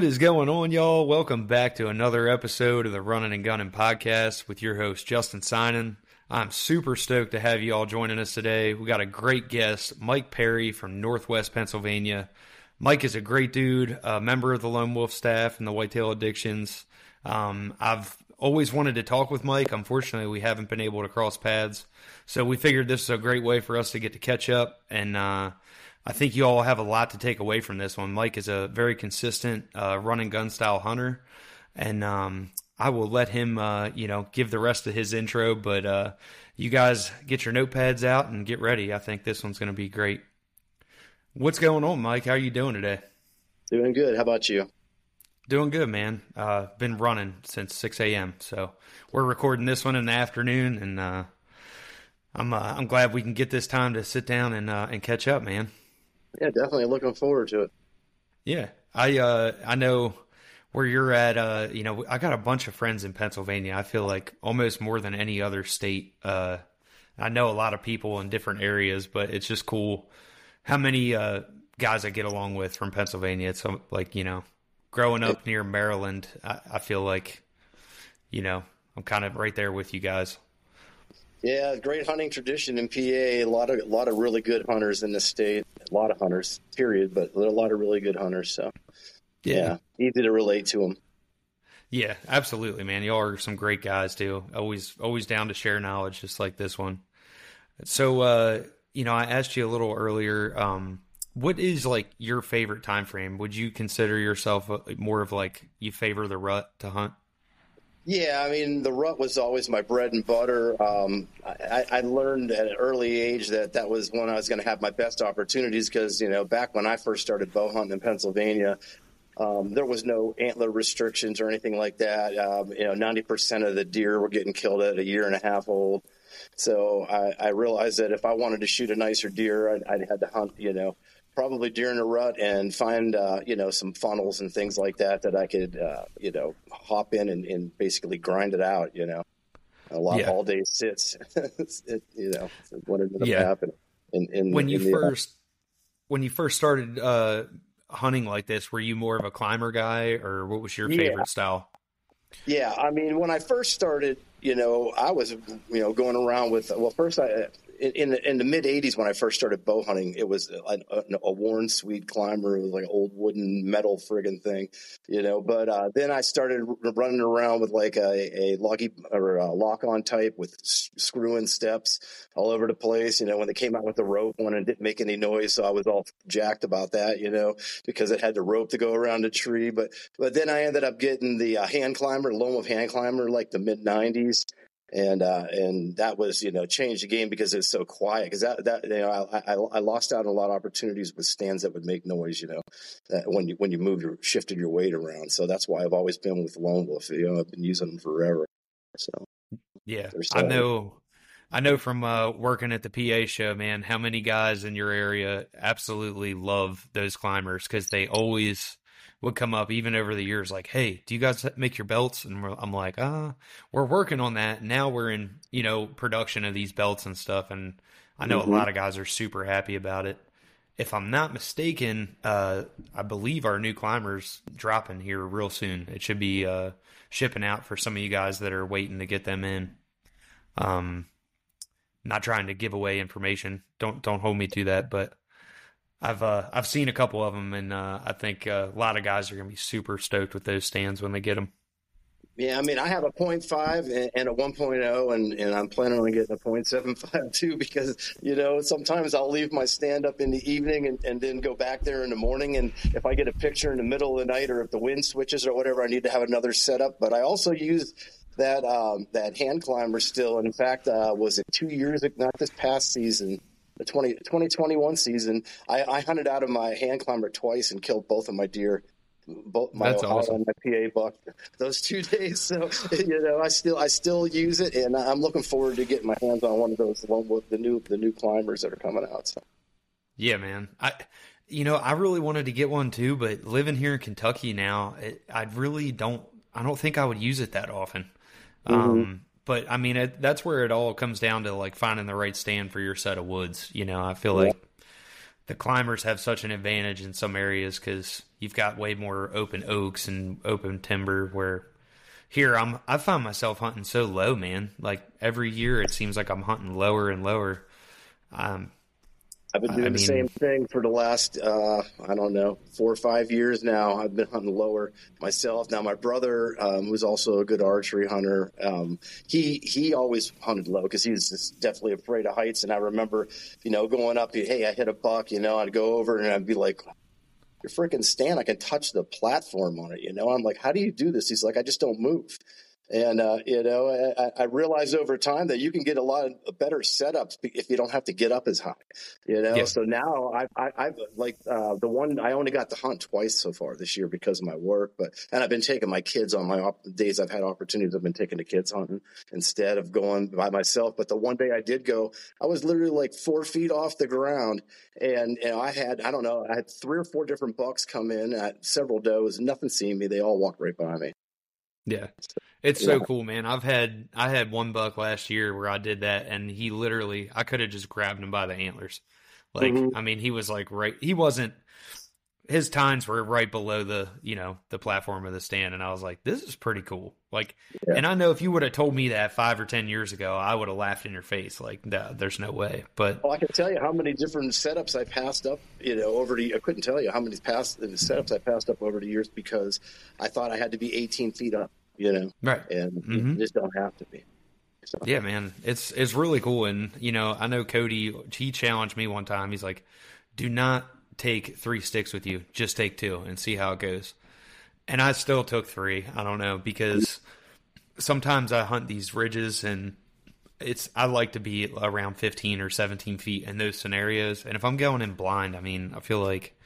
What is going on, y'all? Welcome back to another episode of the Running and Gunning Podcast with your host, Justin Sinan. I'm super stoked to have you all joining us today. We got a great guest, Mike Perry from Northwest Pennsylvania. Mike is a great dude, a member of the Lone Wolf staff and the Whitetail Addictions. I've always wanted to talk with Mike. Unfortunately, we haven't been able to cross paths, so we figured this is a great way for us to get to catch up, and I think you all have a lot to take away from this one. Mike is a very consistent run and gun style hunter, and I will let him give the rest of his intro, but you guys get your notepads out and get ready. I think this one's going to be great. What's going on, Mike? How are you doing today? Doing good. How about you? Doing good, man. Been running since 6 a.m. So we're recording this one in the afternoon, and I'm glad we can get this time to sit down and catch up, man. Yeah, definitely looking forward to it. Yeah, I know where you're at. I got a bunch of friends in Pennsylvania. I feel like almost more than any other state. I know a lot of people in different areas, but it's just cool how many guys I get along with from Pennsylvania. It's like, growing up near Maryland, I feel like, I'm kind of right there with you guys. Yeah, great hunting tradition in PA. A lot of really good hunters in the state. A lot of hunters, period, but there are a lot of really good hunters. So, yeah, easy to relate to them. Yeah, absolutely, man. Y'all are some great guys too. Always down to share knowledge, just like this one. So, I asked you a little earlier. What is like your favorite time frame? Would you consider yourself more of like you favor the rut to hunt? Yeah, I mean, the rut was always my bread and butter. I learned at an early age that was when I was going to have my best opportunities because, back when I first started bow hunting in Pennsylvania, there was no antler restrictions or anything like that. 90% of the deer were getting killed at a year and a half old. So I realized that if I wanted to shoot a nicer deer, I'd had to hunt, probably during the rut and find, some funnels and things like that I could, hop in and basically grind it out, a lot of all day sits, what ended up happening. When you first started hunting like this, were you more of a climber guy, or what was your favorite style? Yeah. I mean, when I first started, I was, going around with, in the mid 80s, when I first started bow hunting, it was a worn sweet climber. It was like an old wooden metal friggin' thing, But then I started running around with like a loggy or a lock-on type with screw-in steps all over the place. When they came out with the rope one, it didn't make any noise, so I was all jacked about that, because it had the rope to go around the tree. But then I ended up getting the hand climber, Lone Wolf hand climber, like the mid 90s. And that was, changed the game because it was so quiet. Cause I lost out on a lot of opportunities with stands that would make noise, when you shifted your weight around. So that's why I've always been with Lone Wolf, I've been using them forever. So yeah, I know from, working at the PA show, man, how many guys in your area absolutely love those climbers. Cause they always would come up even over the years like, hey, do you guys make your belts? And I'm like, we're working on that. Now we're in, production of these belts and stuff. And I know a lot of guys are super happy about it. If I'm not mistaken, I believe our new climber's dropping here real soon. It should be shipping out for some of you guys that are waiting to get them in. Not trying to give away information. Don't hold me to that, but I've seen a couple of them, and I think a lot of guys are going to be super stoked with those stands when they get them. Yeah, I mean, I have a 0.5 and a 1.0, and I'm planning on getting a 0.75 too because, sometimes I'll leave my stand up in the evening and then go back there in the morning, and if I get a picture in the middle of the night or if the wind switches or whatever, I need to have another setup. But I also use that hand climber still, and in fact, was it 2 years, not this past season, the 2021 season, I hunted out of my hand climber twice and killed both of my deer, both my Ohio and my PA buck those 2 days. So, I still use it, and I'm looking forward to getting my hands on one of those, the new climbers that are coming out. So. Yeah, man. I really wanted to get one too, but living here in Kentucky now, I don't think I would use it that often. Mm-hmm. But I mean, that's where it all comes down to like finding the right stand for your set of woods. I feel like the climbers have such an advantage in some areas because you've got way more open oaks and open timber, where here I find myself hunting so low, man. Like every year it seems like I'm hunting lower and lower. I've been doing the same thing for the last, 4 or 5 years now. I've been hunting lower myself. Now, my brother, who's also a good archery hunter, he always hunted low because he was just definitely afraid of heights. And I remember, going up, hey, I hit a buck, I'd go over and I'd be like, your freaking stand, I can touch the platform on it, I'm like, how do you do this? He's like, I just don't move. And, I realized over time that you can get a lot of better setups if you don't have to get up as high, Yeah. So now I've like the one I only got to hunt twice so far this year because of my work. And I've been taking my kids on my days I've had opportunities. I've been taking the kids hunting instead of going by myself. But the one day I did go, I was literally like 4 feet off the ground. And I had 3 or 4 different bucks come in at several does. Nothing seen me. They all walked right by me. Yeah. It's so cool, man. I had one buck last year where I did that, and he literally, I could have just grabbed him by the antlers. Like, mm-hmm. I mean, he was like right, he wasn't, his tines were right below the platform of the stand. And I was like, this is pretty cool. Like, yeah. And I know if you would have told me that 5 or 10 years ago, I would have laughed in your face. Like, no, there's no way. But I can tell you how many different setups I passed up, I couldn't tell you how many setups I passed up over the years because I thought I had to be 18 feet up. Right. And mm-hmm. You just don't have to be. So. Yeah, man, it's really cool. And, I know Cody, he challenged me one time. He's like, do not take 3 sticks with you. Just take 2 and see how it goes. And I still took 3. I don't know, because sometimes I hunt these ridges and I like to be around 15 or 17 feet in those scenarios. And if I'm going in blind, I feel like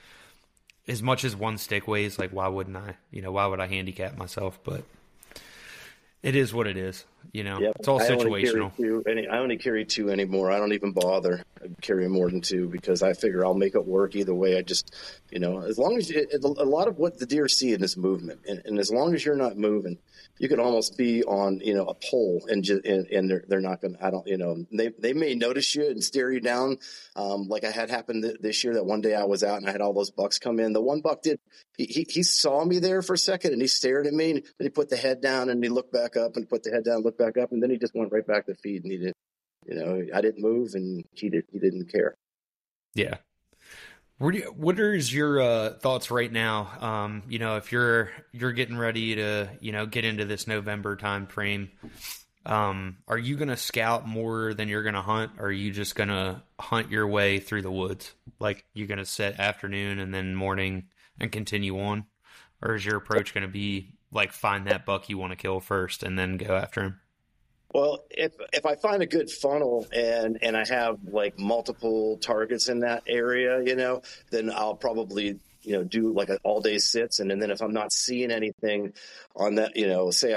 as much as 1 stick weighs, like, why wouldn't I, why would I handicap myself? But it is what it is, Yep. It's all situational. I only carry 2 anymore. I don't even bother carrying more than 2 because I figure I'll make it work either way. I just, as long as a lot of what the deer see in this movement, and as long as you're not moving, you could almost be on, a pole, and they're not going to, they may notice you and stare you down. Like I had happened this year, that one day I was out and I had all those bucks come in. The one buck did. He saw me there for a second and he stared at me, and then he put the head down and he looked back up and put the head down, looked back up, and then he just went right back to feed, and he didn't, I didn't move, and he didn't care. Yeah. What are your thoughts right now? If you're getting ready to, get into this November time frame, are you going to scout more than you're going to hunt? Or are you just going to hunt your way through the woods? Like, you're going to set afternoon and then morning and continue on? Or is your approach going to be like, find that buck you want to kill first and then go after him? Well, if I find a good funnel and I have like multiple targets in that area, then I'll probably do like an all day sits. And then if I'm not seeing anything on that,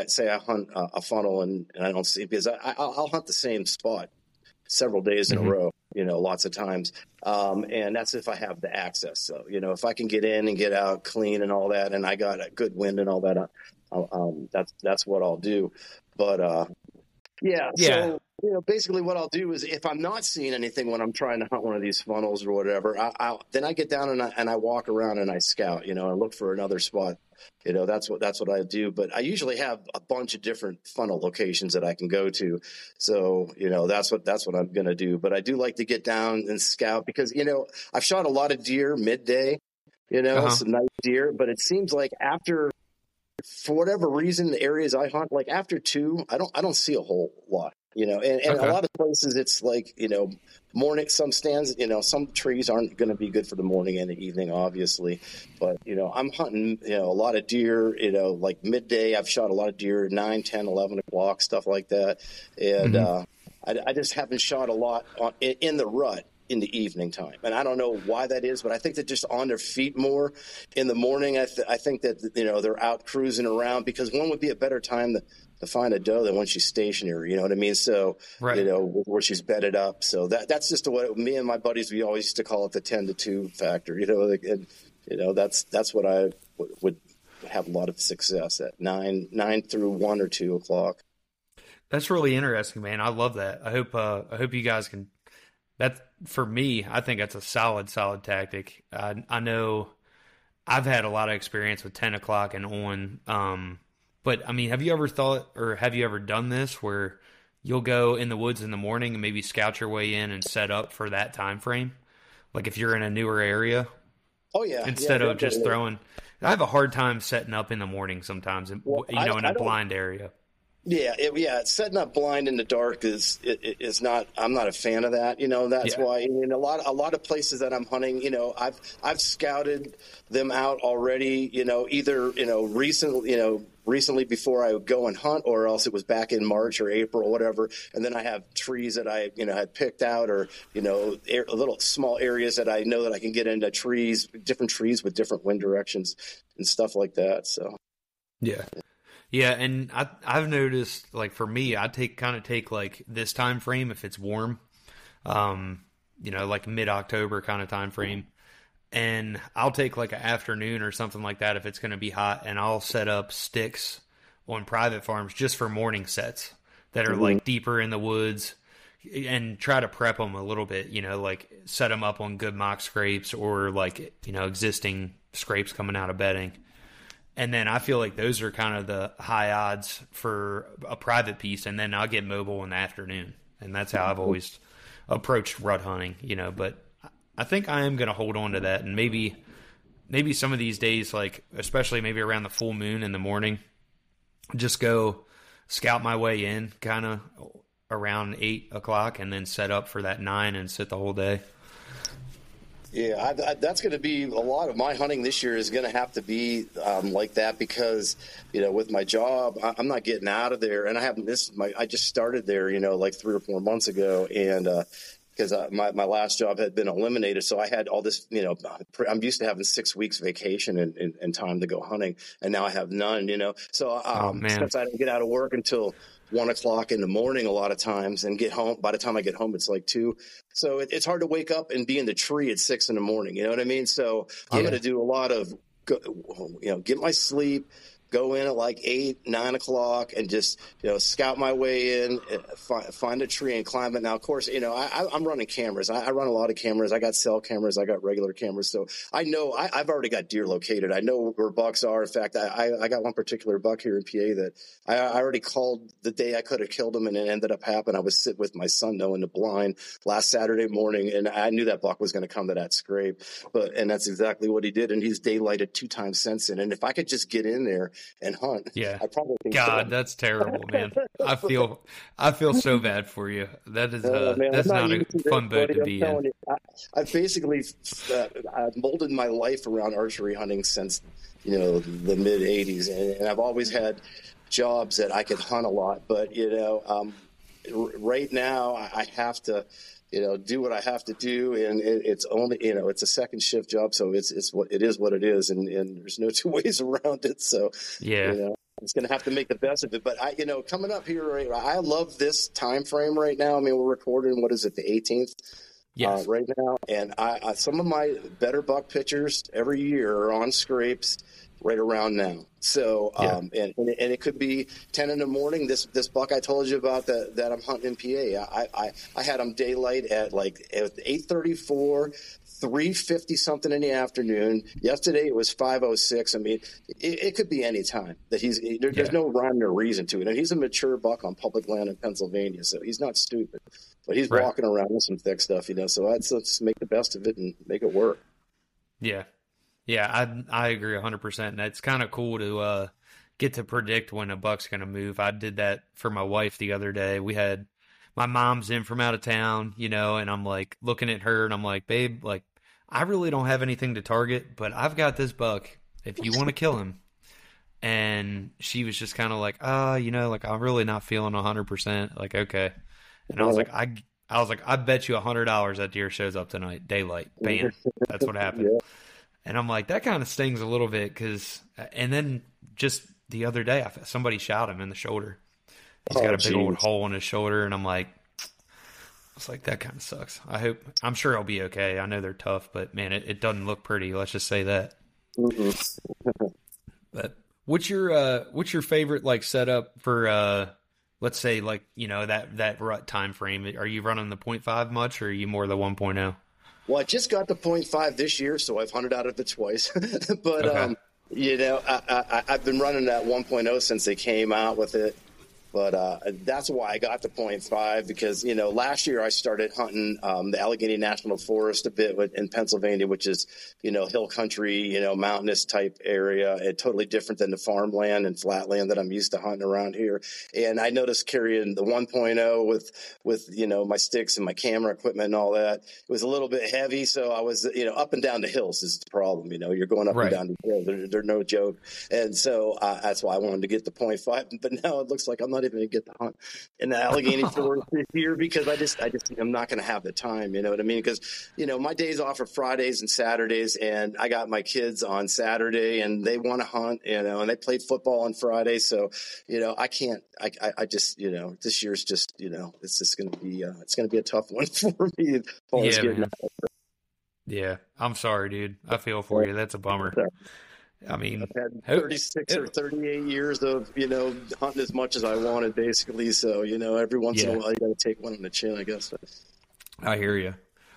say I hunt a funnel and I don't see, because I'll hunt the same spot several days in mm-hmm. a row, lots of times. And that's if I have the access. So, if I can get in and get out clean and all that, and I got a good wind and all that, that's what I'll do. But, yeah. So, basically what I'll do is, if I'm not seeing anything when I'm trying to hunt one of these funnels or whatever, then I get down and I walk around and I scout, and look for another spot. That's what I do. But I usually have a bunch of different funnel locations that I can go to. So, that's what I'm going to do. But I do like to get down and scout because, I've shot a lot of deer midday, uh-huh. some nice deer, but it seems like after, for whatever reason, the areas I hunt, like after 2, I don't see a whole lot, and okay. A lot of places it's like, morning, some stands, some trees aren't going to be good for the morning and the evening, obviously, but, I'm hunting, a lot of deer, like midday. I've shot a lot of deer, 9, 10, 11 o'clock, stuff like that. And, mm-hmm. I just haven't shot a lot in the rut in the evening time. And I don't know why that is, but I think they're just on their feet more in the morning. I think that, they're out cruising around, because one would be a better time to find a doe than when she's stationary, you know what I mean? So, right. Where she's bedded up. So that's just what me and my buddies, we always used to call it the 10 to 2 factor, and, that's what I would have a lot of success at, 9 through 1 or 2 o'clock. That's really interesting, man. I love that. I hope you guys can that's, for me, I think that's a solid tactic. I know I've had a lot of experience with 10 o'clock and on. But I mean, have you ever thought, or have you ever done this where you'll go in the woods in the morning and maybe scout your way in and set up for that time frame? Like if you're in a newer area. Oh yeah. Instead of just throwing, I have a hard time setting up in the morning sometimes, in a blind area. Yeah. Setting up blind in the dark is not, I'm not a fan of that. You know, that's why in a lot of places that I'm hunting, you know, I've scouted them out already, you know, either, you know, recently before I would go and hunt, or else it was back in March or April or whatever. And then I have trees that I, you know, had picked out, or, you know, little small areas that I know that I can get into different trees with different wind directions and stuff like that. So, yeah. Yeah. And I've noticed, like, for me, I take like this time frame, if it's warm, you know, like mid-October kind of time frame. Mm-hmm. And I'll take like an afternoon or something like that if it's going to be hot, and I'll set up sticks on private farms just for morning sets that are like deeper in the woods, and try to prep them a little bit, you know, like set them up on good mock scrapes, or like, you know, existing scrapes coming out of bedding. And then I feel like those are kind of the high odds for a private piece, and then I'll get mobile in the afternoon. And that's how I've always approached rut hunting, you know, but I think I am going to hold on to that, and maybe some of these days, like especially maybe around the full moon in the morning, just go scout my way in kind of around 8 o'clock, and then set up for that 9 and sit the whole day. Yeah, that's going to be a lot of my hunting this year is going to have to be like that, because, you know, with my job, I'm not getting out of there, and I haven't. I just started there, you know, like 3 or 4 months ago, and because my last job had been eliminated. So I had all this, you know, I'm used to having 6 weeks vacation and time to go hunting. And now I have none, you know. So since I didn't get out of work until 1 o'clock in the morning a lot of times, and get home, by the time I get home, it's like 2. So it's hard to wake up and be in the tree at 6 in the morning. You know what I mean? So I'm going to do a lot of, you know, get my sleep, go in at like 8, 9 o'clock, and just, you know, scout my way in, find a tree and climb it. Now, of course, you know, I'm running cameras. I run a lot of cameras. I got cell cameras. I got regular cameras. So I know I've already got deer located. I know where bucks are. In fact, I got one particular buck here in PA that I already called the day I could have killed him, and it ended up happening. I was sitting with my son, though, in the blind last Saturday morning, and I knew that buck was going to come to that scrape. And that's exactly what he did. And he's daylighted 2 times since then. And if I could just get in there and hunt, I probably think that's terrible, man. I feel so bad for you. That is that's not a fun boat to be in. I basically I've molded my life around archery hunting since, you know, the mid 80s, and I've always had jobs that I could hunt a lot, but, you know, right now I have to, you know, do what I have to do, and it's only, you know, it's a second shift job, so it is what it is, and there's no two ways around it. So yeah, you know, it's going to have to make the best of it. But I, you know, coming up here, right, I love this time frame right now. I mean, we're recording, what is it, the 18th? Yes. Right now, and I some of my better buck pictures every year are on scrapes right around now. So, and it could be 10 in the morning. This buck I told you about that I'm hunting in PA, I had him daylight at like 8:34, 3:50 something in the afternoon. Yesterday it was 5:06. I mean, it could be any time that there's no rhyme or reason to it. And he's a mature buck on public land in Pennsylvania, so he's not stupid, but he's walking around with some thick stuff, you know, so I'd just make the best of it and make it work. Yeah. Yeah, I agree 100%. And it's kind of cool to get to predict when a buck's going to move. I did that for my wife the other day. We had my mom's in from out of town, you know, and I'm like looking at her and I'm like, babe, like I really don't have anything to target, but I've got this buck if you want to kill him. And she was just kind of like, you know, like I'm really not feeling 100%. Like, okay. And I was like, I bet you $100 that deer shows up tonight, daylight. Bam. That's what happened. Yeah. And I'm like, that kind of stings a little bit because, and then just the other day, somebody shot him in the shoulder. He's got a big old hole in his shoulder. And I was like, that kind of sucks. I'm sure he'll be okay. I know they're tough, but man, it doesn't look pretty. Let's just say that. But what's your favorite like setup for let's say like, you know, that rut time frame, are you running the 0.5 much, or are you more the 1.0? Well, I just got the 0.5 this year, so I've hunted out of it twice. But, okay. You know, I've been running that 1.0 since they came out with it. But that's why I got the 0.5, because, you know, last year I started hunting the Allegheny National Forest a bit in Pennsylvania, which is, you know, hill country, you know, mountainous type area. It's totally different than the farmland and flatland that I'm used to hunting around here. And I noticed carrying the 1.0 with, you know, my sticks and my camera equipment and all that, it was a little bit heavy. So I was, you know, up and down the hills is the problem. You know, you're going up right. and down the hill. They're no joke. And so that's why I wanted to get the 0.5. But now it looks like I'm not even to get the hunt in the Allegheny Forest this year, because I'm not going to have the time, you know what I mean? Because, you know, my days off are Fridays and Saturdays, and I got my kids on Saturday and they want to hunt, you know, and they played football on Friday. So, you know, I just, you know, this year's just, you know, it's just going to be, it's going to be a tough one for me. Yeah. I'm sorry, dude. I feel for you. That's a bummer. Sorry. I mean, I've had 36 or 38 years of, you know, hunting as much as I wanted, basically. So, you know, every once in a while, you got to take one on the chin, I guess. I hear you.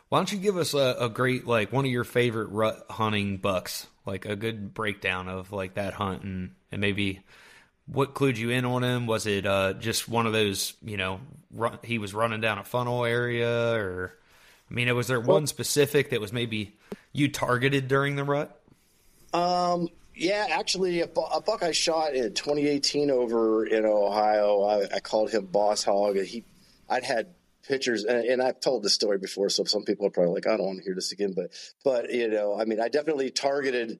Why don't you give us a great, like, one of your favorite rut hunting bucks, like a good breakdown of, like, that hunt and maybe what clued you in on him? Was it just one of those, you know, he was running down a funnel area, or, I mean, was there one specific that was maybe you targeted during the rut? Yeah, actually, a buck I shot in 2018 over in Ohio. I called him Boss Hog. I'd had pictures, and I've told this story before, so some people are probably like, I don't want to hear this again. But you know, I mean, I definitely targeted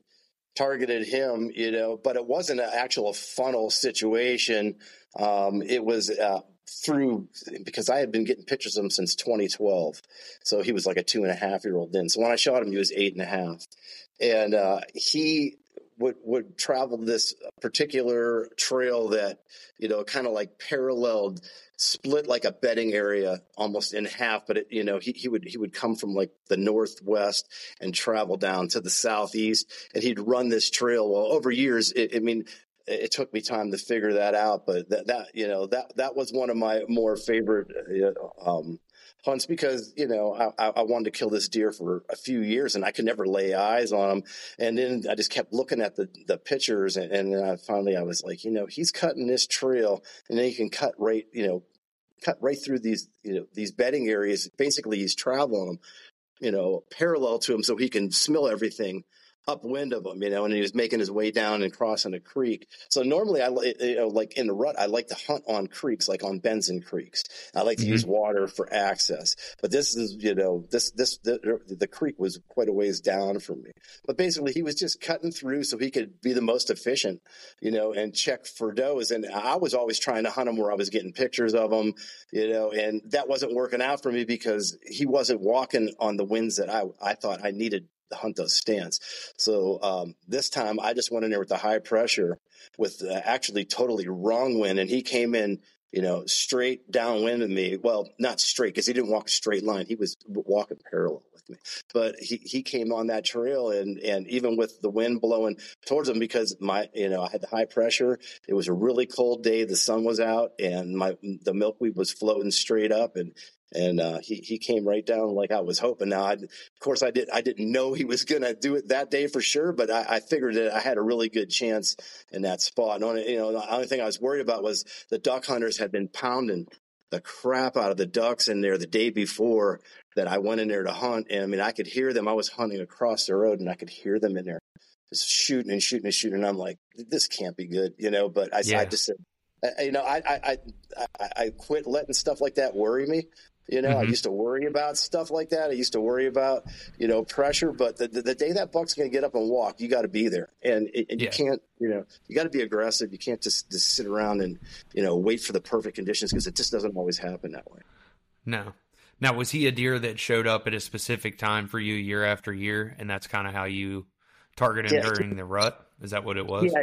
him, you know, but it wasn't an actual funnel situation. It was because I had been getting pictures of him since 2012, so he was like a 2.5-year-old then. So when I shot him, he was 8.5. And he would travel this particular trail that, you know, kind of like paralleled, split like a bedding area almost in half. But, you know, he would come from like the northwest and travel down to the southeast, and he'd run this trail. Well, over years, it took me time to figure that out. But that was one of my more favorite hunts, because, you know, I wanted to kill this deer for a few years and I could never lay eyes on him. And then I just kept looking at the pictures, and then I was like, you know, he's cutting this trail, and then he can cut right through these, you know, these bedding areas. Basically, he's traveling them, you know, parallel to him so he can smell everything upwind of him, you know, and he was making his way down and crossing a creek. So normally, I, you know, like in the rut, I like to hunt on creeks, like on bends and creeks. I like to use water for access. But this is, you know, the creek was quite a ways down from me. But basically, he was just cutting through so he could be the most efficient, you know, and check for does. And I was always trying to hunt him where I was getting pictures of him, you know, and that wasn't working out for me because he wasn't walking on the winds that I thought I needed hunt those stands. So this time I just went in there with the high pressure with actually totally wrong wind, and he came in, you know, straight downwind of me. Well, not straight, because he didn't walk a straight line. He was walking parallel with me. But he came on that trail, and even with the wind blowing towards him, because I had the high pressure. It was a really cold day. The sun was out, and the milkweed was floating straight up, and he came right down like I was hoping. Now, I didn't know he was going to do it that day for sure, but I figured that I had a really good chance in that spot. And the only thing I was worried about was the duck hunters had been pounding the crap out of the ducks in there the day before that I went in there to hunt. And I mean, I could hear them. I was hunting across the road, and I could hear them in there just shooting and shooting and shooting. And I'm like, this can't be good, you know. But I just said, you know, I quit letting stuff like that worry me. You know, I used to worry about stuff like that. I used to worry about, you know, pressure. But the day that buck's going to get up and walk, you got to be there. And you can't, you know, you got to be aggressive. You can't just sit around and, you know, wait for the perfect conditions, because it just doesn't always happen that way. No. Now, was he a deer that showed up at a specific time for you year after year? And that's kind of how you target him during the rut? Is that what it was? Yeah.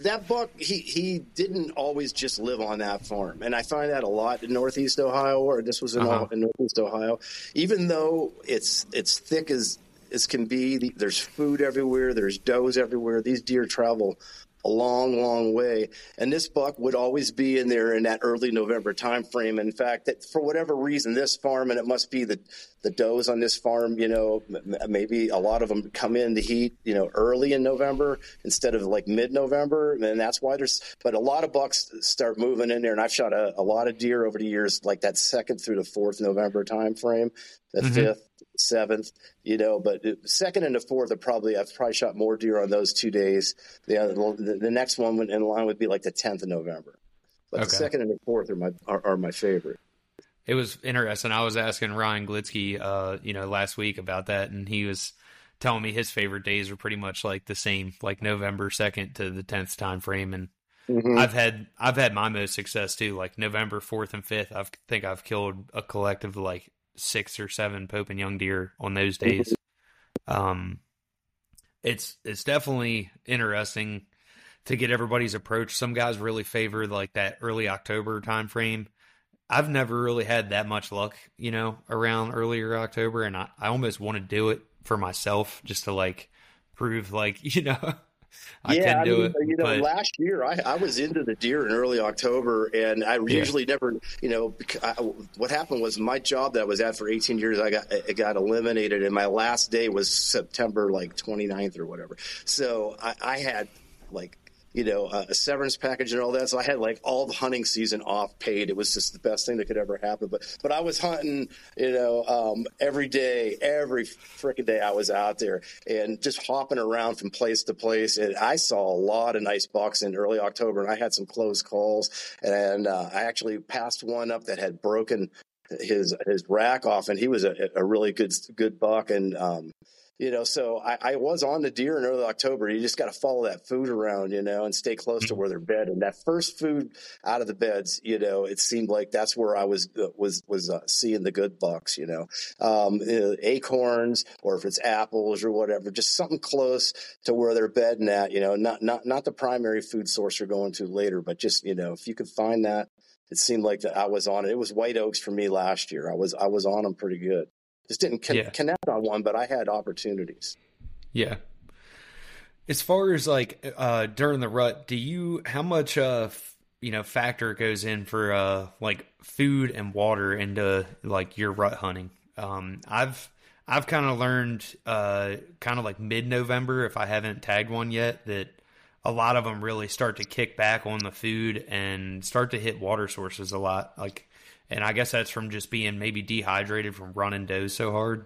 That buck, he didn't always just live on that farm. And I find that a lot in Northeast Ohio, or this was in Northeast Ohio. Even though it's thick as can be, there's food everywhere, there's does everywhere. These deer travel a long, long way. And this buck would always be in there in that early November time frame. In fact, that for whatever reason, this farm, and it must be the does on this farm, you know, maybe a lot of them come in to heat, you know, early in November instead of like mid-November. And that's why there's, but a lot of bucks start moving in there. And I've shot a lot of deer over the years, like that 2nd through the 4th November time frame, the 5th, 7th, you know, but 2nd and the 4th are probably, I've probably shot more deer on those 2 days. The next one in line would be like the 10th of November, but okay. The 2nd and the 4th are my favorite. It was interesting. I was asking Ryan Glitzky, you know, last week about that, and he was telling me his favorite days are pretty much like the same, like November 2nd to the 10th time frame. And I've had my most success too, like November 4th and 5th. I think I've killed a collective like 6 or 7 Pope and Young deer on those days. It's definitely interesting to get everybody's approach. Some guys really favor like that early October time frame. I've never really had that much luck, you know, around earlier October, and I almost want to do it for myself just to like prove, like, you know, I can do it. You know, but... last year I was into the deer in early October, and I usually never, you know, what happened was my job that I was at for 18 years, it got eliminated, and my last day was September like 29th or whatever. So I had like, you know, a severance package and all that. So I had like all the hunting season off paid. It was just the best thing that could ever happen. But I was hunting, you know, every day, every freaking day I was out there and just hopping around from place to place. And I saw a lot of nice bucks in early October, and I had some close calls. And I actually passed one up that had broken his rack off, and he was a really good buck. And, you know, so I was on the deer in early October. You just got to follow that food around, you know, and stay close to where they're bedded. And that first food out of the beds, you know, it seemed like that's where I was seeing the good bucks, you know, acorns, or if it's apples or whatever, just something close to where they're bedding at, you know, not the primary food source you're going to later, but just, you know, if you could find that, it seemed like that I was on it. It was white oaks for me last year. I was on them pretty good. Just didn't connect on one, but I had opportunities. Yeah. As far as like during the rut, how much factor goes in for like food and water into like your rut hunting? I've kind of learned kind of like mid-November, if I haven't tagged one yet, that a lot of them really start to kick back on the food and start to hit water sources a lot. Like, and I guess that's from just being maybe dehydrated from running does so hard.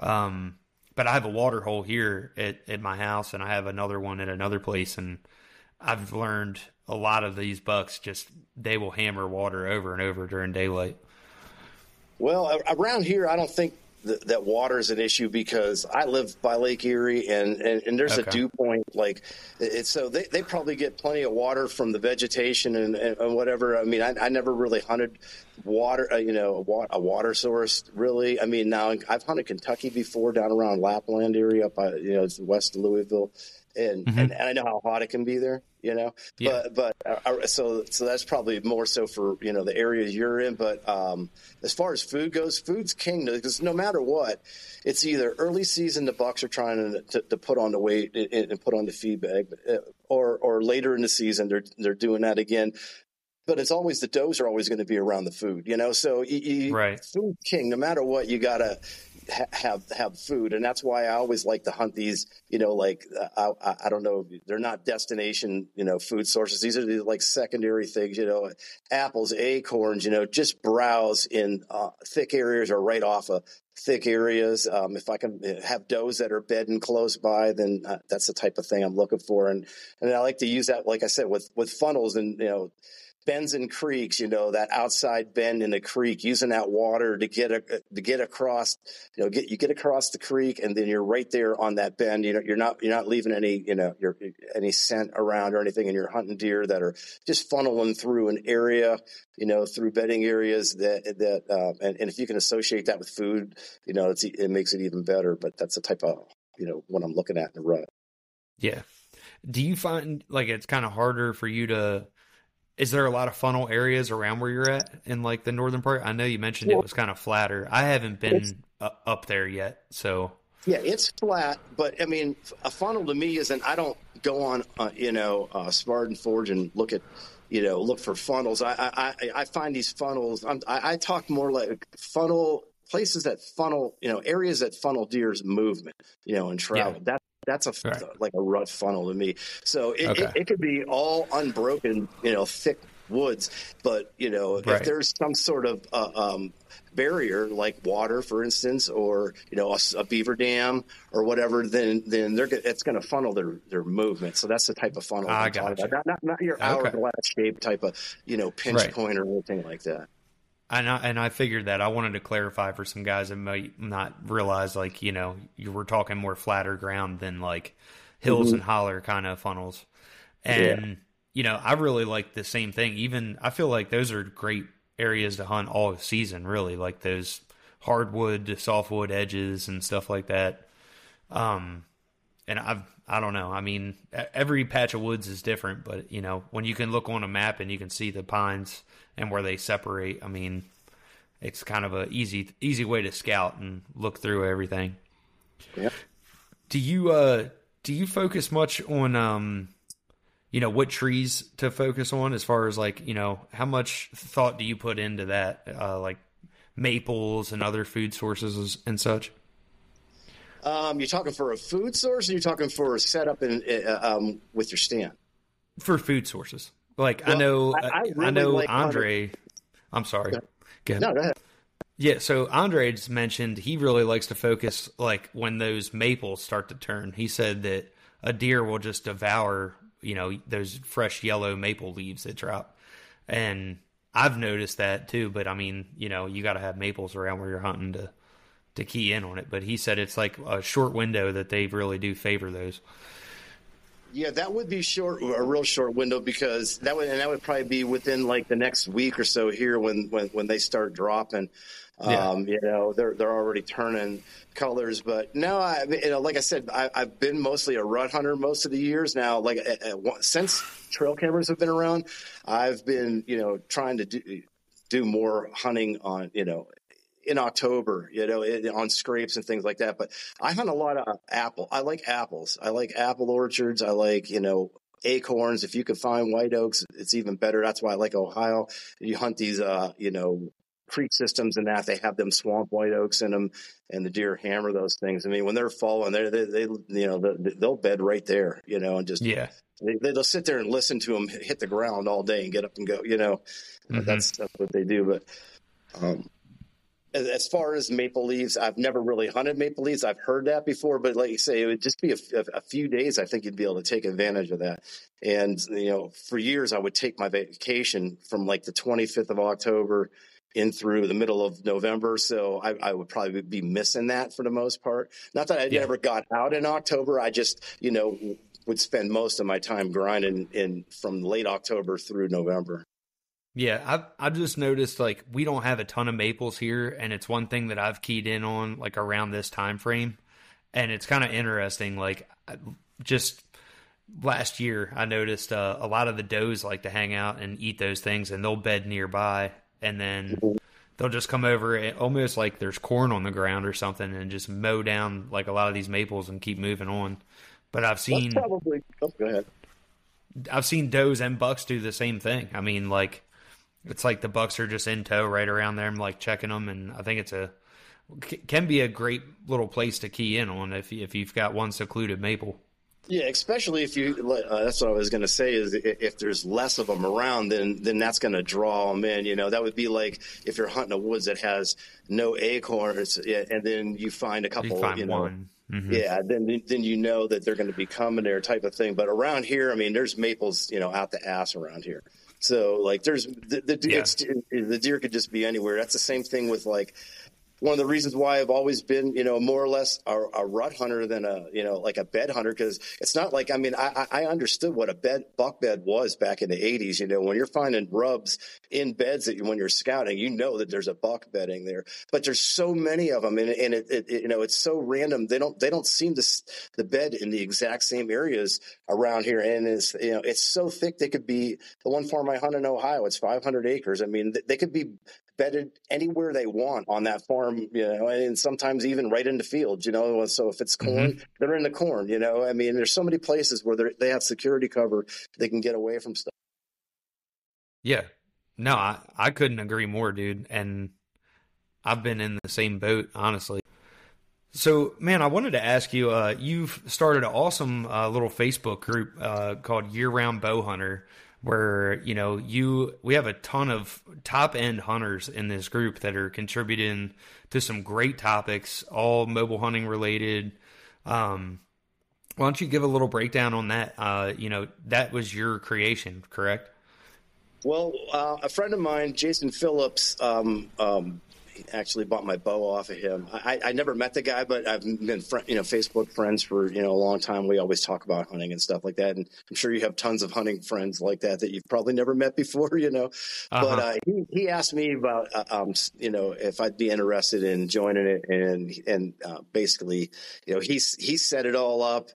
But I have a water hole here at my house, and I have another one at another place. And I've learned a lot of these bucks, just they will hammer water over and over during daylight. Well, around here, I don't think that water is an issue because I live by Lake Erie, and there's a dew point, like it's, so they probably get plenty of water from the vegetation and whatever. I mean, I never really hunted water, you know, a water source really. I mean, now I've hunted Kentucky before down around Lapland area up by, you know, it's west of Louisville. And I know how hot it can be there, you know, so that's probably more so for, you know, the area you're in. But as far as food goes, food's king, because no matter what, it's either early season the bucks are trying to put on the weight and put on the feed bag, or later in the season they're doing that again. But it's always, the does are always going to be around the food, you know, so food king, no matter what, you gotta have food. And that's why I always like to hunt these, you know, like I don't know, they're not destination, you know, food sources. These are these, like, secondary things, you know, apples, acorns, you know, just browse in thick areas or right off of thick areas. If I can have does that are bedding close by, then that's the type of thing I'm looking for. And I like to use that, like I said, with funnels and, you know, bends and creeks, you know, that outside bend in the creek, using that water to get across, you know, you get across the creek, and then you're right there on that bend. You know, you're not leaving any, you know, any scent around or anything, and you're hunting deer that are just funneling through an area, you know, through bedding areas and if you can associate that with food, you know, it makes it even better. But that's the type of, you know, what I'm looking at in the rut. Yeah. Do you find like it's kind of harder for you to, is there a lot of funnel areas around where you're at in like the northern part? I know you mentioned it was kind of flatter. I haven't been up there yet, so. Yeah, it's flat, but I mean, a funnel to me isn't, I don't go on, Spartan Forge and look at, look for funnels. I find these funnels. I talk more like funnel places that funnel, areas that funnel deer's movement, and travel. Yeah. That's like a rut funnel to me. So it could be all unbroken, thick woods, but if there's some sort of barrier, like water, for instance, or a beaver dam or whatever, then it's going to funnel their movement. So that's the type of funnel I'm talking about. Not your hourglass shape type of pinch point or anything like that. And I figured that. I wanted to clarify for some guys that might not realize, like, you were talking more flatter ground than like hills and holler kind of funnels. And I really like the same thing. Even I feel like those are great areas to hunt all season, really, like those hardwood to softwood edges and stuff like that. And I don't know. I mean, every patch of woods is different, but when you can look on a map and you can see the pines and where they separate, I mean, it's kind of a easy way to scout and look through everything. Yeah. Do you focus much on what trees to focus on, as far as like, how much thought do you put into that, like maples and other food sources and such? You're talking for a food source, or you're talking for a setup with your stand? For food sources. Like, well, I know like Andre. I'm sorry. Go ahead. No, go ahead. Yeah, so Andre's mentioned he really likes to focus, like, when those maples start to turn. He said that a deer will just devour those fresh yellow maple leaves that drop. And I've noticed that too, but I mean, you got to have maples around where you're hunting to key in on it. But he said it's like a short window that they really do favor those. Yeah, that would be a real short window, because that would probably be within like the next week or so here when they start dropping. They're already turning colors. But no, like I said, I've been mostly a rut hunter most of the years now. Like since trail cameras have been around, I've been trying to do more hunting on in October, on scrapes and things like that. But I hunt a lot of apple. I like apples. I like apple orchards. I like, acorns. If you can find white oaks, it's even better. That's why I like Ohio. You hunt these, creek systems and that, they have them swamp white oaks in them, and the deer hammer those things. I mean, when they're falling, they they'll bed right there, and just they'll sit there and listen to them hit the ground all day and get up and go. That's what they do. But as far as maple leaves, I've never really hunted maple leaves. I've heard that before, but like you say, it would just be a few days. I think you'd be able to take advantage of that. And, for years I would take my vacation from like the 25th of October in through the middle of November. So I would probably be missing that for the most part. Not that I never got out in October. I just, would spend most of my time grinding in from late October through November. Yeah, I've just noticed, like, we don't have a ton of maples here, and it's one thing that I've keyed in on, like, around this time frame, and it's kind of interesting. Like, just last year, I noticed a lot of the does like to hang out and eat those things, and they'll bed nearby, and then they'll just come over, and almost like there's corn on the ground or something, and just mow down, like, a lot of these maples and keep moving on. But I've seen... go ahead. I've seen does and bucks do the same thing. I mean, like... It's like the bucks are just in tow right around there. I'm like checking them, and I think can be a great little place to key in on if you've got one secluded maple. Yeah, especially if you. That's what I was going to say. Is if there's less of them around, then that's going to draw them in. That would be like if you're hunting a woods that has no acorns, and then you find a couple. You find one. Mm-hmm. Yeah, then that they're going to be coming there, type of thing. But around here, I mean, there's maples, out the ass around here. So, like, there's the deer could just be anywhere. That's the same thing with, like, one of the reasons why I've always been, more or less a rut hunter than a bed hunter, because it's not like, I mean, I understood what a buck bed was back in the 80s. When you're finding rubs in beds when you're scouting, that there's a buck bedding there. But there's so many of them, and it it's so random. They don't seem to the bed in the exact same areas around here, and it's so thick. They could be the one farm I hunt in Ohio. It's 500 acres. I mean, they could be bedded anywhere they want on that farm, you know, and sometimes even right into fields, you know. So if it's corn, they're in the corn, you know. I mean, there's so many places where they have security cover, they can get away from stuff. Yeah. No, I couldn't agree more, dude. And I've been in the same boat, honestly. So, man, I wanted to ask you, you've started an awesome little Facebook group called Year Round Bowhunter, where, you know, we have a ton of top-end hunters in this group that are contributing to some great topics, all mobile hunting related. Why don't you give a little breakdown on that? You know, that was your creation, correct? Well, a friend of mine, Jason Phillips, actually bought my bow off of him. I never met the guy, but I've been Facebook friends for a long time. We always talk about hunting and stuff like that, and I'm sure you have tons of hunting friends like that that you've probably never met before, you know. But he asked me about if I'd be interested in joining it, and basically, you know, he set it all up.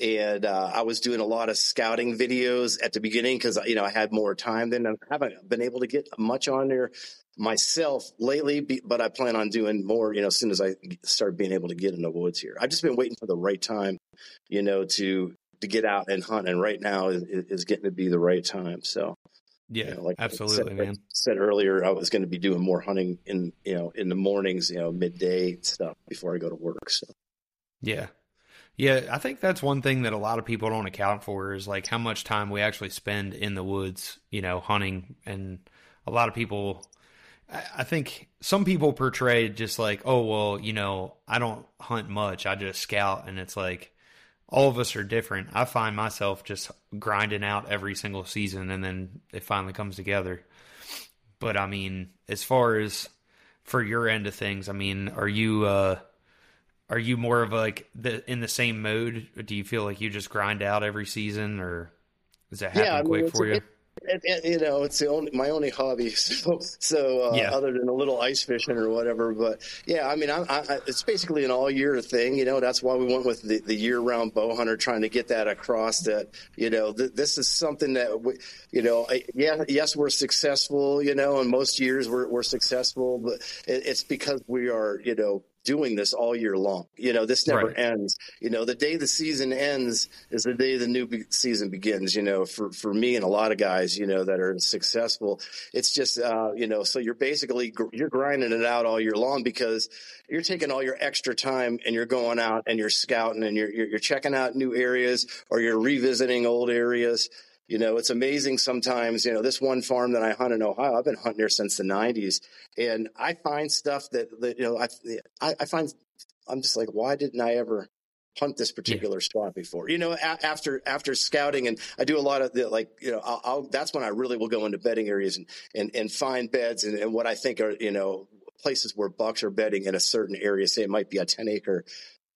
And I was doing a lot of scouting videos at the beginning because, you know, I had more time than I haven't been able to get much on there myself lately, but I plan on doing more, you know, as soon as I start being able to get in the woods here. I've just been waiting for the right time, you know, to get out and hunt. And right now is getting to be the right time. So, yeah, you know, like absolutely, man. Like I said earlier, I was going to be doing more hunting in the mornings, midday stuff before I go to work. So, yeah. Yeah, I think that's one thing that a lot of people don't account for is like how much time we actually spend in the woods, you know, hunting. And a lot of people, I think some people portray just like, oh, well, you know, I don't hunt much. I just scout. And it's like all of us are different. I find myself just grinding out every single season and then it finally comes together. But I mean, as far as for your end of things, I mean, are you more of like in the same mode? Do you feel like you just grind out every season, or does that happen quick for you? You know, it's my only hobby. So yeah. Other than a little ice fishing or whatever, but yeah, I mean, it's basically an all year thing. You know, that's why we went with the year round bow hunter, trying to get that across that, you know, this is something that, yes, we're successful, you know, and most years we're successful, but it's because we are, you know, doing this all year long. You know, this never ends. You know, the day the season ends is the day the new season begins, you know, for me and a lot of guys, you know, that are successful. It's just, you know, so you're basically, you're grinding it out all year long because you're taking all your extra time and you're going out and you're scouting and you're checking out new areas or you're revisiting old areas. You know, it's amazing sometimes, you know, this one farm that I hunt in Ohio, I've been hunting there since the 90s. And I find stuff that you know, I'm just like, why didn't I ever hunt this particular spot before? You know, after scouting, and I do a lot of that's when I really will go into bedding areas and find beds and what I think are, you know, places where bucks are bedding in a certain area. Say it might be a 10-acre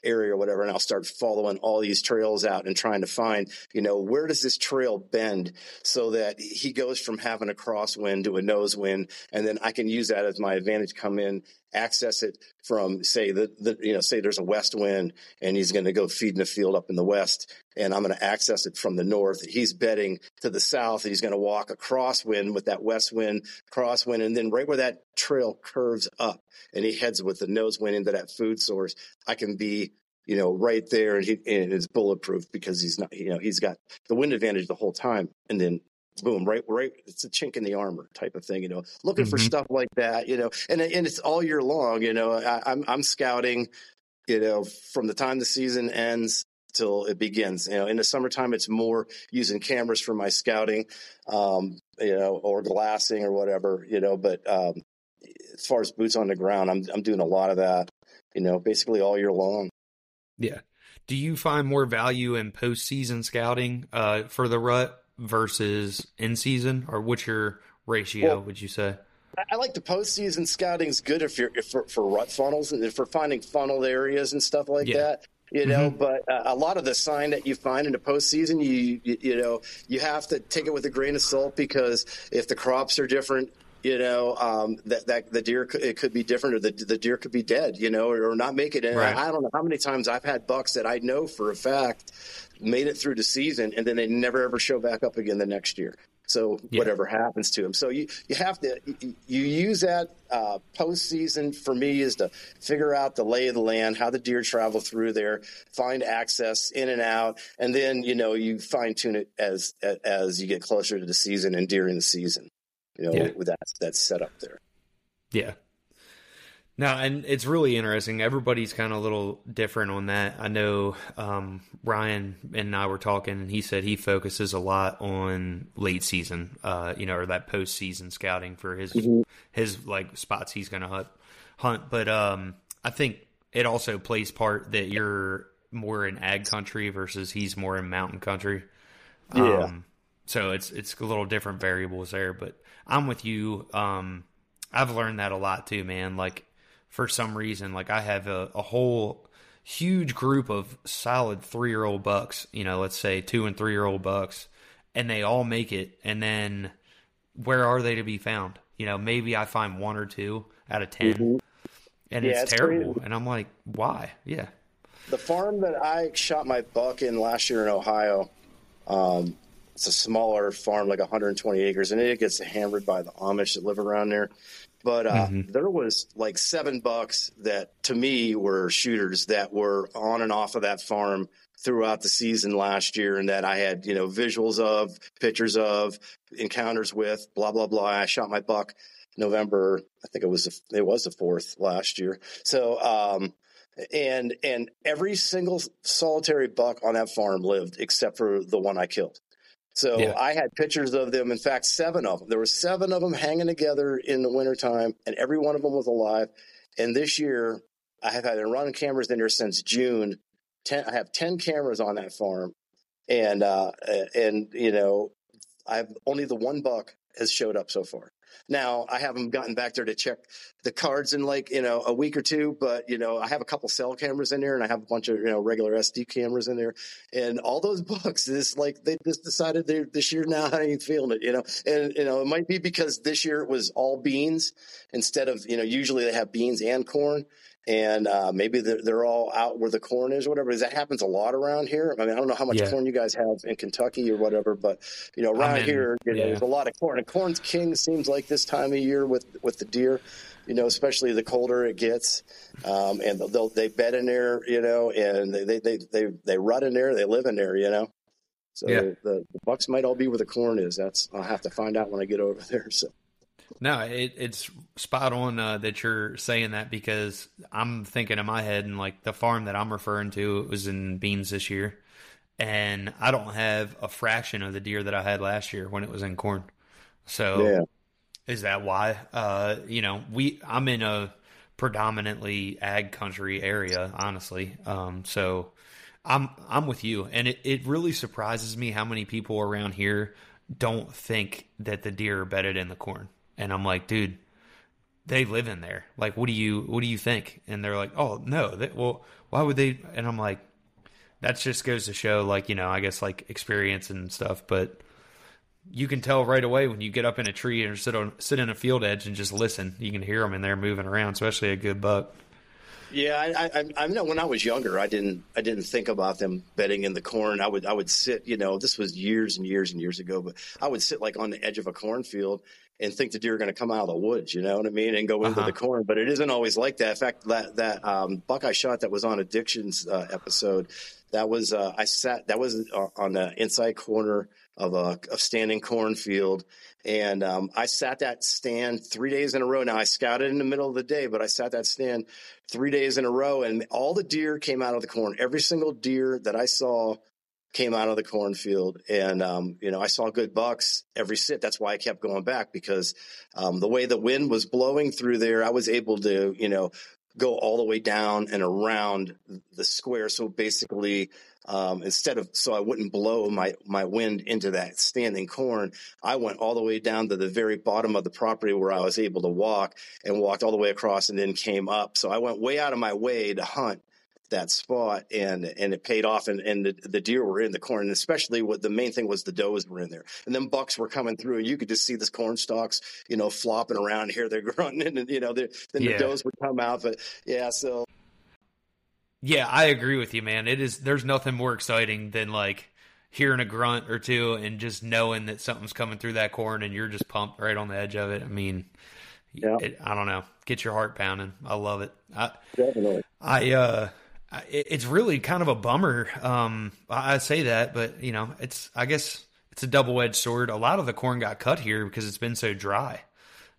area or whatever, and I'll start following all these trails out and trying to find, you know, where does this trail bend so that he goes from having a crosswind to a nosewind, and then I can use that as my advantage, come in, access it from, say, say there's a west wind, and he's going to go feed in the field up in the west, and I'm going to access it from the north. He's bedding to the south, and he's going to walk a crosswind with that west wind, crosswind, and then right where that trail curves up, and he heads with the nosewind into that food source, I can be, you know, right there, and it's bulletproof because he's not, you know, he's got the wind advantage the whole time, and then boom, right. It's a chink in the armor type of thing, you know, looking for stuff like that, you know, and it's all year long, you know, I'm scouting, you know, from the time the season ends till it begins, you know, in the summertime, it's more using cameras for my scouting, you know, or glassing or whatever, you know, but, as far as boots on the ground, I'm doing a lot of that, you know, basically all year long. Yeah. Do you find more value in postseason scouting, for the rut versus in season, or what's your ratio? Well, would you say? I like the postseason scouting is good if you're for rut funnels and for finding funneled areas and stuff like that. You know, but a lot of the sign that you find in the postseason, you have to take it with a grain of salt because if the crops are different, you know, that the deer, it could be different, or the deer could be dead, you know, or not make it in. Right. I don't know how many times I've had bucks that I know for a fact made it through the season and then they never ever show back up again the next year. So whatever happens to him. So you have to, you use that postseason for me is to figure out the lay of the land, how the deer travel through there, find access in and out. And then, you know, you fine tune it as you get closer to the season and during the season, you know, with that setup there. Yeah. No, and it's really interesting. Everybody's kind of a little different on that. I know Ryan and I were talking, and he said he focuses a lot on late season, you know, or that postseason scouting for his like spots he's going to hunt. But I think it also plays part that you're more in ag country versus he's more in mountain country. Yeah. So it's a little different variables there. But I'm with you. I've learned that a lot too, man. Like, for some reason, like I have a whole huge group of solid 3-year-old bucks, you know, let's say 2 and 3-year-old bucks, and they all make it. And then where are they to be found? You know, maybe I find 1 or 2 out of 10 and it's terrible. Crazy. And I'm like, why? Yeah. The farm that I shot my buck in last year in Ohio, it's a smaller farm, like 120 acres, and it gets hammered by the Amish that live around there. But there was like 7 bucks that to me were shooters that were on and off of that farm throughout the season last year. And that I had, you know, visuals of, pictures of, encounters with, blah, blah, blah. I shot my buck November. I think it was the 4th last year. So, and every single solitary buck on that farm lived except for the one I killed. So I had pictures of them. In fact, 7 of them. There were 7 of them hanging together in the wintertime, and every one of them was alive. And this year, I have had running cameras in there since June. I have 10 cameras on that farm, and you know, I've only the one buck has showed up so far. Now I haven't gotten back there to check the cards in like, you know, a week or two, but you know, I have a couple cell cameras in there and I have a bunch of, you know, regular SD cameras in there, and all those bucks is like, they just decided this year now I ain't feeling it, you know, and you know, it might be because this year it was all beans instead of, you know, usually they have beans and corn. And maybe they're all out where the corn is or whatever. That happens a lot around here. I mean, I don't know how much corn you guys have in Kentucky or whatever, but, you know, around here, you know, there's a lot of corn. And corn's king seems like this time of year with the deer, you know, especially the colder it gets. And they bed in there, you know, and they rut in there. They live in there, you know. So the bucks might all be where the corn is. I'll have to find out when I get over there, so. No, it's spot on that you're saying that, because I'm thinking in my head, and like the farm that I'm referring to, it was in beans this year, and I don't have a fraction of the deer that I had last year when it was in corn. So is that why? You know, I'm in a predominantly ag country area, honestly. So I'm with you, and it really surprises me how many people around here don't think that the deer are bedded in the corn. And I'm like, dude, they live in there. Like, what do you think? And they're like, oh no, why would they? And I'm like, that just goes to show, like, you know, I guess like experience and stuff, but you can tell right away when you get up in a tree or sit in a field edge and just listen, you can hear them in there moving around, especially a good buck. Yeah, I know when I was younger, I didn't think about them bedding in the corn. I would sit, you know, this was years and years and years ago, but I would sit like on the edge of a cornfield and think the deer are going to come out of the woods, you know what I mean, and go into the corn. But it isn't always like that. In fact, that buck I shot that was on Addictions episode, that was on the inside corner of a standing cornfield. And I sat that stand 3 days in a row. Now, I scouted in the middle of the day, but I sat that stand 3 days in a row, and all the deer came out of the corn. Every single deer that I saw came out of the cornfield. And, you know, I saw good bucks every sit. That's why I kept going back, because the way the wind was blowing through there, I was able to, you know, go all the way down and around the square. So basically, so I wouldn't blow my wind into that standing corn, I went all the way down to the very bottom of the property where I was able to walk, and walked all the way across and then came up. So I went way out of my way to hunt that spot, and it paid off, and the deer were in the corn, and especially what the main thing was, the does were in there, and then bucks were coming through, and you could just see this corn stalks, you know, flopping around here, they're grunting, and you know, the does would come out. But I agree with you, man. There's nothing more exciting than like hearing a grunt or two and just knowing that something's coming through that corn and you're just pumped right on the edge of it. I mean, yeah. I don't know. Get your heart pounding. I love it. Definitely. It's really kind of a bummer. I say that, but you know, I guess it's a double-edged sword. A lot of the corn got cut here because it's been so dry.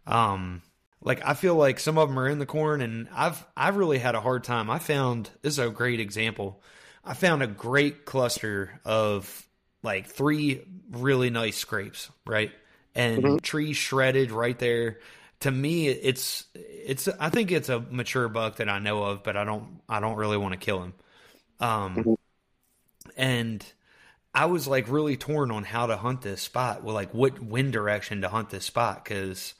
Like I feel like some of them are in the corn, and I've really had a hard time. This is a great example. I found a great cluster of like three really nice scrapes, right? And mm-hmm. Trees shredded right there. To me, I think it's a mature buck that I know of, but I don't really want to kill him. Mm-hmm. And I was like really torn on how to hunt this spot. Well, like what wind direction to hunt this spot, because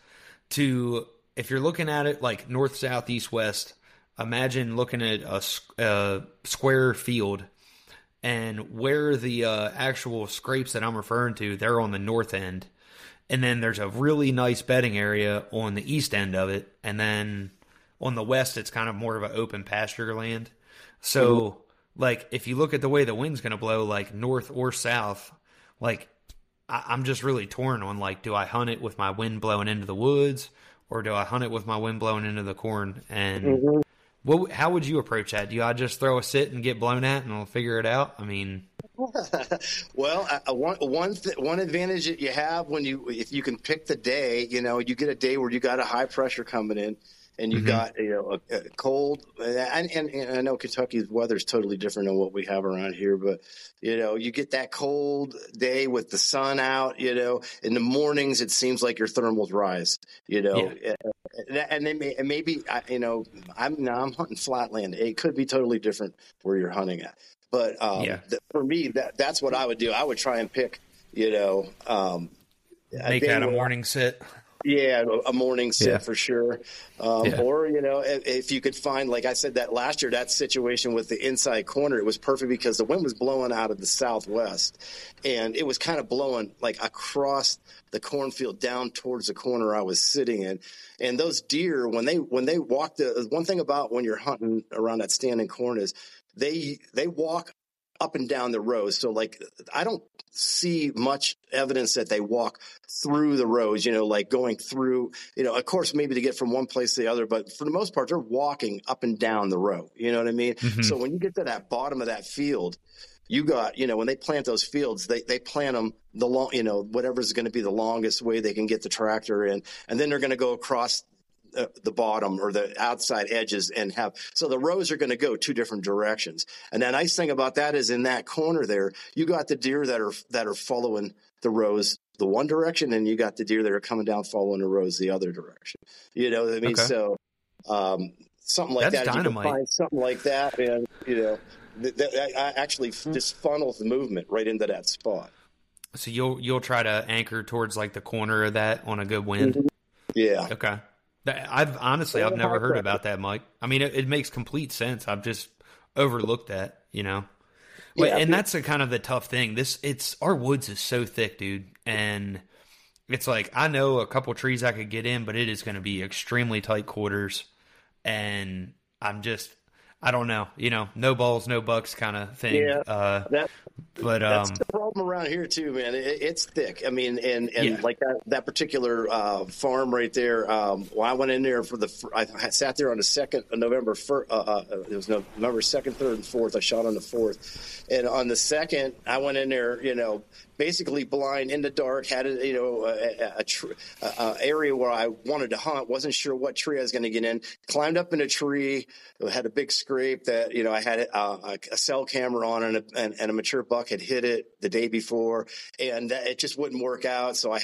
if you're looking at it like north, south, east, west, imagine looking at a square field, and where the actual scrapes that I'm referring to, they're on the north end. And then there's a really nice bedding area on the east end of it. And then on the west, it's kind of more of an open pasture land. So mm-hmm. like, if you look at the way the wind's going to blow, like north or south, like I'm just really torn on like, do I hunt it with my wind blowing into the woods, or do I hunt it with my wind blowing into the corn? And mm-hmm. How would you approach that? Do I just throw a sit and get blown at and I'll figure it out? I mean, well, one advantage that you have if you can pick the day, you know, you get a day where you got a high pressure coming in, and you mm-hmm. got, you know, a cold, and I know Kentucky's weather is totally different than what we have around here, but you know, you get that cold day with the sun out, you know, in the mornings, it seems like your thermals rise, you know, yeah. And then maybe, you know, I'm hunting flatland. It could be totally different where you're hunting at, but yeah. For me, that's what I would do. I would try and pick, you know, make that a morning sit. Yeah, a morning sit yeah. for sure. Yeah. Or, you know, if you could find, like I said, that last year, that situation with the inside corner, it was perfect because the wind was blowing out of the southwest, and it was kind of blowing like across the cornfield down towards the corner I was sitting in. And those deer, when they walk, one thing about when you're hunting around that standing corn is they walk up and down the rows. So like, I don't see much evidence that they walk through the rows, you know, like going through, you know, of course, maybe to get from one place to the other, but for the most part, they're walking up and down the row. You know what I mean? Mm-hmm. So when you get to that bottom of that field, you got, you know, when they plant those fields, they plant them the long, you know, whatever's going to be the longest way they can get the tractor in. And then they're going to go across the bottom or the outside edges and so the rows are going to go two different directions. And the nice thing about that is in that corner there, you got the deer that are following the rows the one direction, and you got the deer that are coming down following the rows the other direction. You know what I mean? Okay. So something like that's that. Dynamite. You can find something like that, and you know, that actually just funnels the movement right into that spot. So you'll try to anchor towards like the corner of that on a good wind. Mm-hmm. Yeah. Okay. I've never heard about that, Mike. I mean, it makes complete sense. I've just overlooked that, you know. But, yeah, and that's the kind of the tough thing. Our woods is so thick, dude, and it's like I know a couple trees I could get in, but it is going to be extremely tight quarters, and I don't know, you know, no balls, no bucks kind of thing. Yeah, that's the problem around here too, man. It's thick. I mean, and yeah. like that particular farm right there. Well, I went in there I sat there on the second of November. It was November 2nd, 3rd, and 4th. I shot on the 4th, and on the 2nd, I went in there, you know, basically blind in the dark, had a, you know, a area where I wanted to hunt, wasn't sure what tree I was going to get in, climbed up in a tree, had a big scrape that, you know, I had a cell camera on, and a mature buck had hit it the day before, and it just wouldn't work out. So I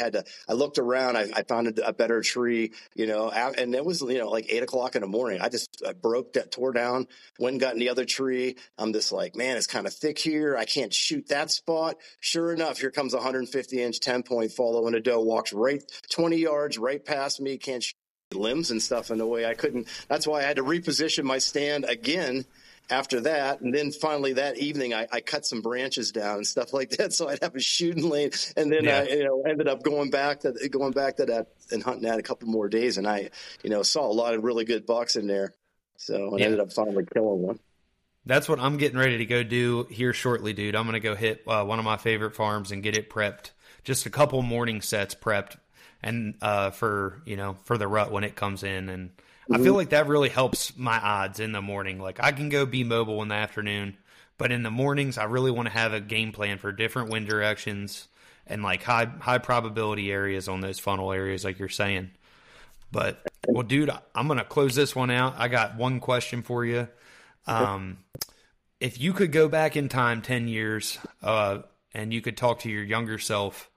looked around, I found a better tree, you know, and it was, you know, like 8 o'clock in the morning. I broke that, tore down, went and got in the other tree. I'm just like, man, it's kind of thick here. I can't shoot that spot. Sure enough, here comes a 150-inch 10-point follow, and a doe walks right 20 yards right past me. Can't shoot limbs and stuff in the way I couldn't. That's why I had to reposition my stand again after that. And then finally that evening, I cut some branches down and stuff like that, so I'd have a shooting lane. And then yeah. I, you know, ended up going back to that and hunting that a couple more days. And I, you know, saw a lot of really good bucks in there. So I ended up finally killing one. That's what I'm getting ready to go do here shortly, dude. I'm going to go hit one of my favorite farms and get it prepped. Just a couple morning sets prepped and for the rut when it comes in. And I feel like that really helps my odds in the morning. Like I can go be mobile in the afternoon, but in the mornings I really want to have a game plan for different wind directions and like high probability areas on those funnel areas like you're saying. But well, dude, I'm going to close this one out. I got one question for you. If you could go back in time 10 years and you could talk to your younger self,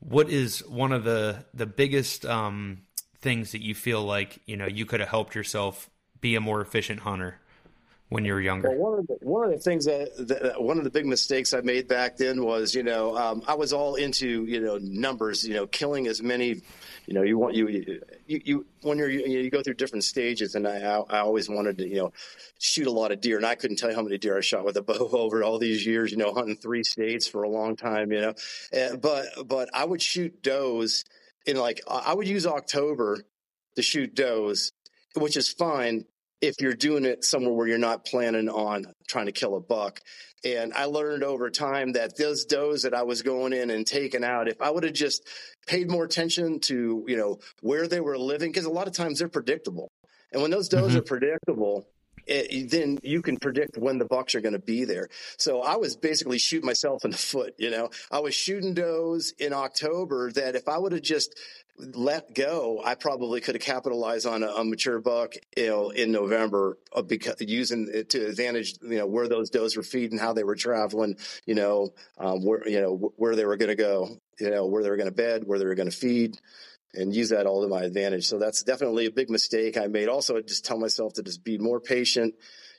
what is one of the biggest things that you feel like, you know, you could have helped yourself be a more efficient hunter when you were younger? Well, one of the things that one of the big mistakes I made back then was, I was all into, numbers, killing as many, you go through different stages, and I always wanted to, shoot a lot of deer, and I couldn't tell you how many deer I shot with a bow over all these years, hunting three states for a long time, but I would shoot does in I would use October to shoot does, which is fine if you're doing it somewhere where you're not planning on trying to kill a buck. And I learned over time that those does that I was going in and taking out, if I would have just paid more attention to, where they were living, because a lot of times they're predictable. And when those does are predictable, then you can predict when the bucks are going to be there. So I was basically shooting myself in the foot, I was shooting does in October that if I would have just let go, I probably could have capitalized on a mature buck, in November, because using it to advantage, where those does were feeding, how they were traveling, where they were going to go, where they were going to bed, where they were going to feed, and use that all to my advantage. So that's definitely a big mistake I made. Also, I just tell myself to just be more patient.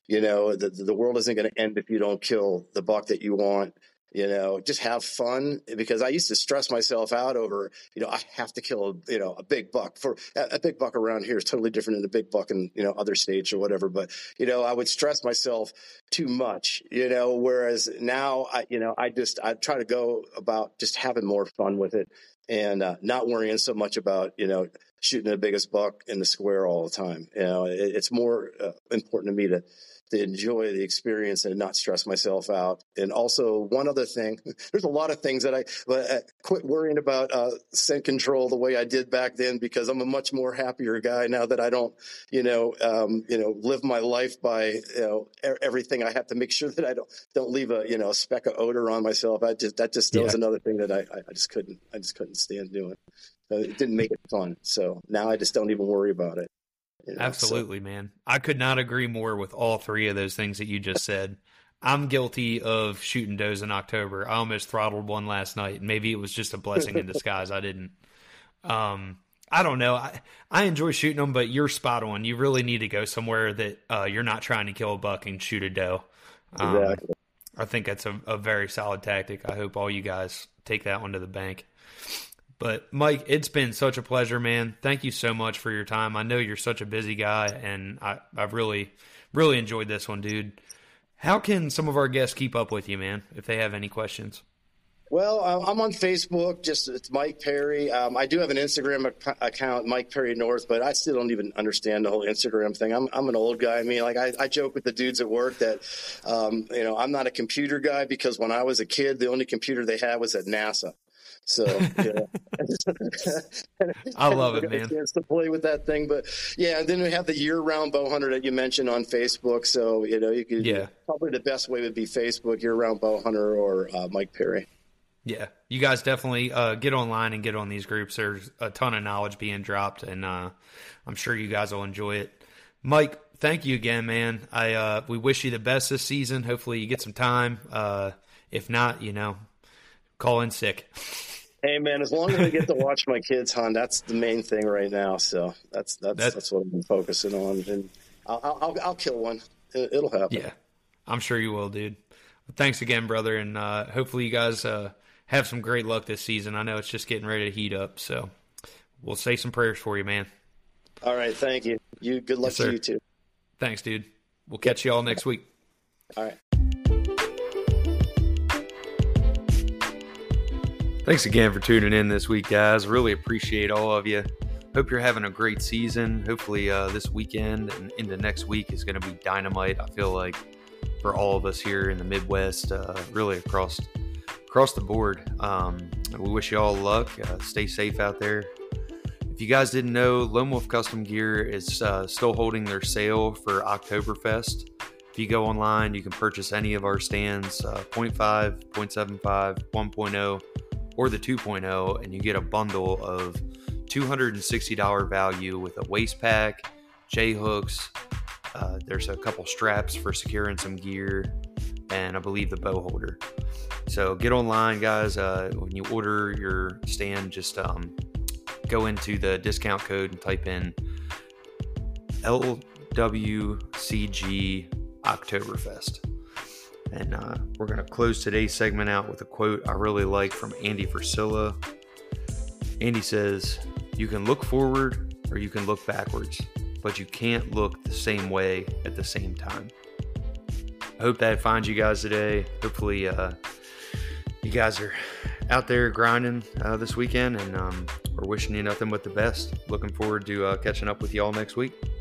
The world isn't going to end if you don't kill the buck that you want. Just have fun, because I used to stress myself out over, I have to kill, a big buck. For a big buck around here is totally different than a big buck in, other states or whatever. But, I would stress myself too much, whereas now I try to go about just having more fun with it and not worrying so much about, shooting the biggest buck in the square all the time. It's more important to me to enjoy the experience and not stress myself out. And also one other thing, there's a lot of things that I quit worrying about scent control the way I did back then, because I'm a much more happier guy now that I don't, live my life by, everything. I have to make sure that I don't leave a, a speck of odor on myself. That was another thing that I just couldn't stand doing. It didn't make it fun. So now I just don't even worry about it. Absolutely, so. Man. I could not agree more with all three of those things that you just said. I'm guilty of shooting does in October. I almost throttled one last night, and maybe it was just a blessing in disguise. I didn't. I don't know. I enjoy shooting them, but you're spot on. You really need to go somewhere that you're not trying to kill a buck and shoot a doe. Exactly. I think that's a very solid tactic. I hope all you guys take that one to the bank. But, Mike, it's been such a pleasure, man. Thank you so much for your time. I know you're such a busy guy, and I've really, really enjoyed this one, dude. How can some of our guests keep up with you, man, if they have any questions? Well, I'm on Facebook. It's Mike Perry. I do have an Instagram account, Mike Perry North, but I still don't even understand the whole Instagram thing. I'm an old guy. I mean, I joke with the dudes at work that, I'm not a computer guy, because when I was a kid, the only computer they had was at NASA. So I love it, man. Chance to play with that thing, but yeah. And then we have the Year Round Bowhunter that you mentioned on Facebook. So you could probably the best way would be Facebook Year Round Bowhunter or Mike Perry. Yeah, you guys definitely get online and get on these groups. There's a ton of knowledge being dropped, and I'm sure you guys will enjoy it. Mike, thank you again, man. We wish you the best this season. Hopefully, you get some time. If not, call in sick. Hey, man, as long as I get to watch my kids hunt, that's the main thing right now. So that's what I've been focusing on. And I'll kill one. It'll happen. Yeah, I'm sure you will, dude. Thanks again, brother. And hopefully you guys have some great luck this season. I know it's just getting ready to heat up. So we'll say some prayers for you, man. All right. Thank you. Good luck to you, too. Thanks, dude. We'll catch you all next week. All right. Thanks again for tuning in this week, guys. Really appreciate all of you. Hope you're having a great season. Hopefully this weekend and into next week is going to be dynamite. I feel like for all of us here in the Midwest, really across the board. We wish you all luck. Stay safe out there. If you guys didn't know, Lone Wolf Custom Gear is still holding their sale for Oktoberfest. If you go online, you can purchase any of our stands, 0.5, 0.75, 1.0, or the 2.0, and you get a bundle of $260 value with a waist pack, J-hooks. There's a couple straps for securing some gear, and I believe the bow holder. So get online, guys. When you order your stand, just go into the discount code and type in LWCG Oktoberfest. And we're going to close today's segment out with a quote I really like from Andy Frisella. Andy says, "You can look forward or you can look backwards, but you can't look the same way at the same time." I hope that finds you guys today. Hopefully you guys are out there grinding this weekend, and we're wishing you nothing but the best. Looking forward to catching up with you all next week.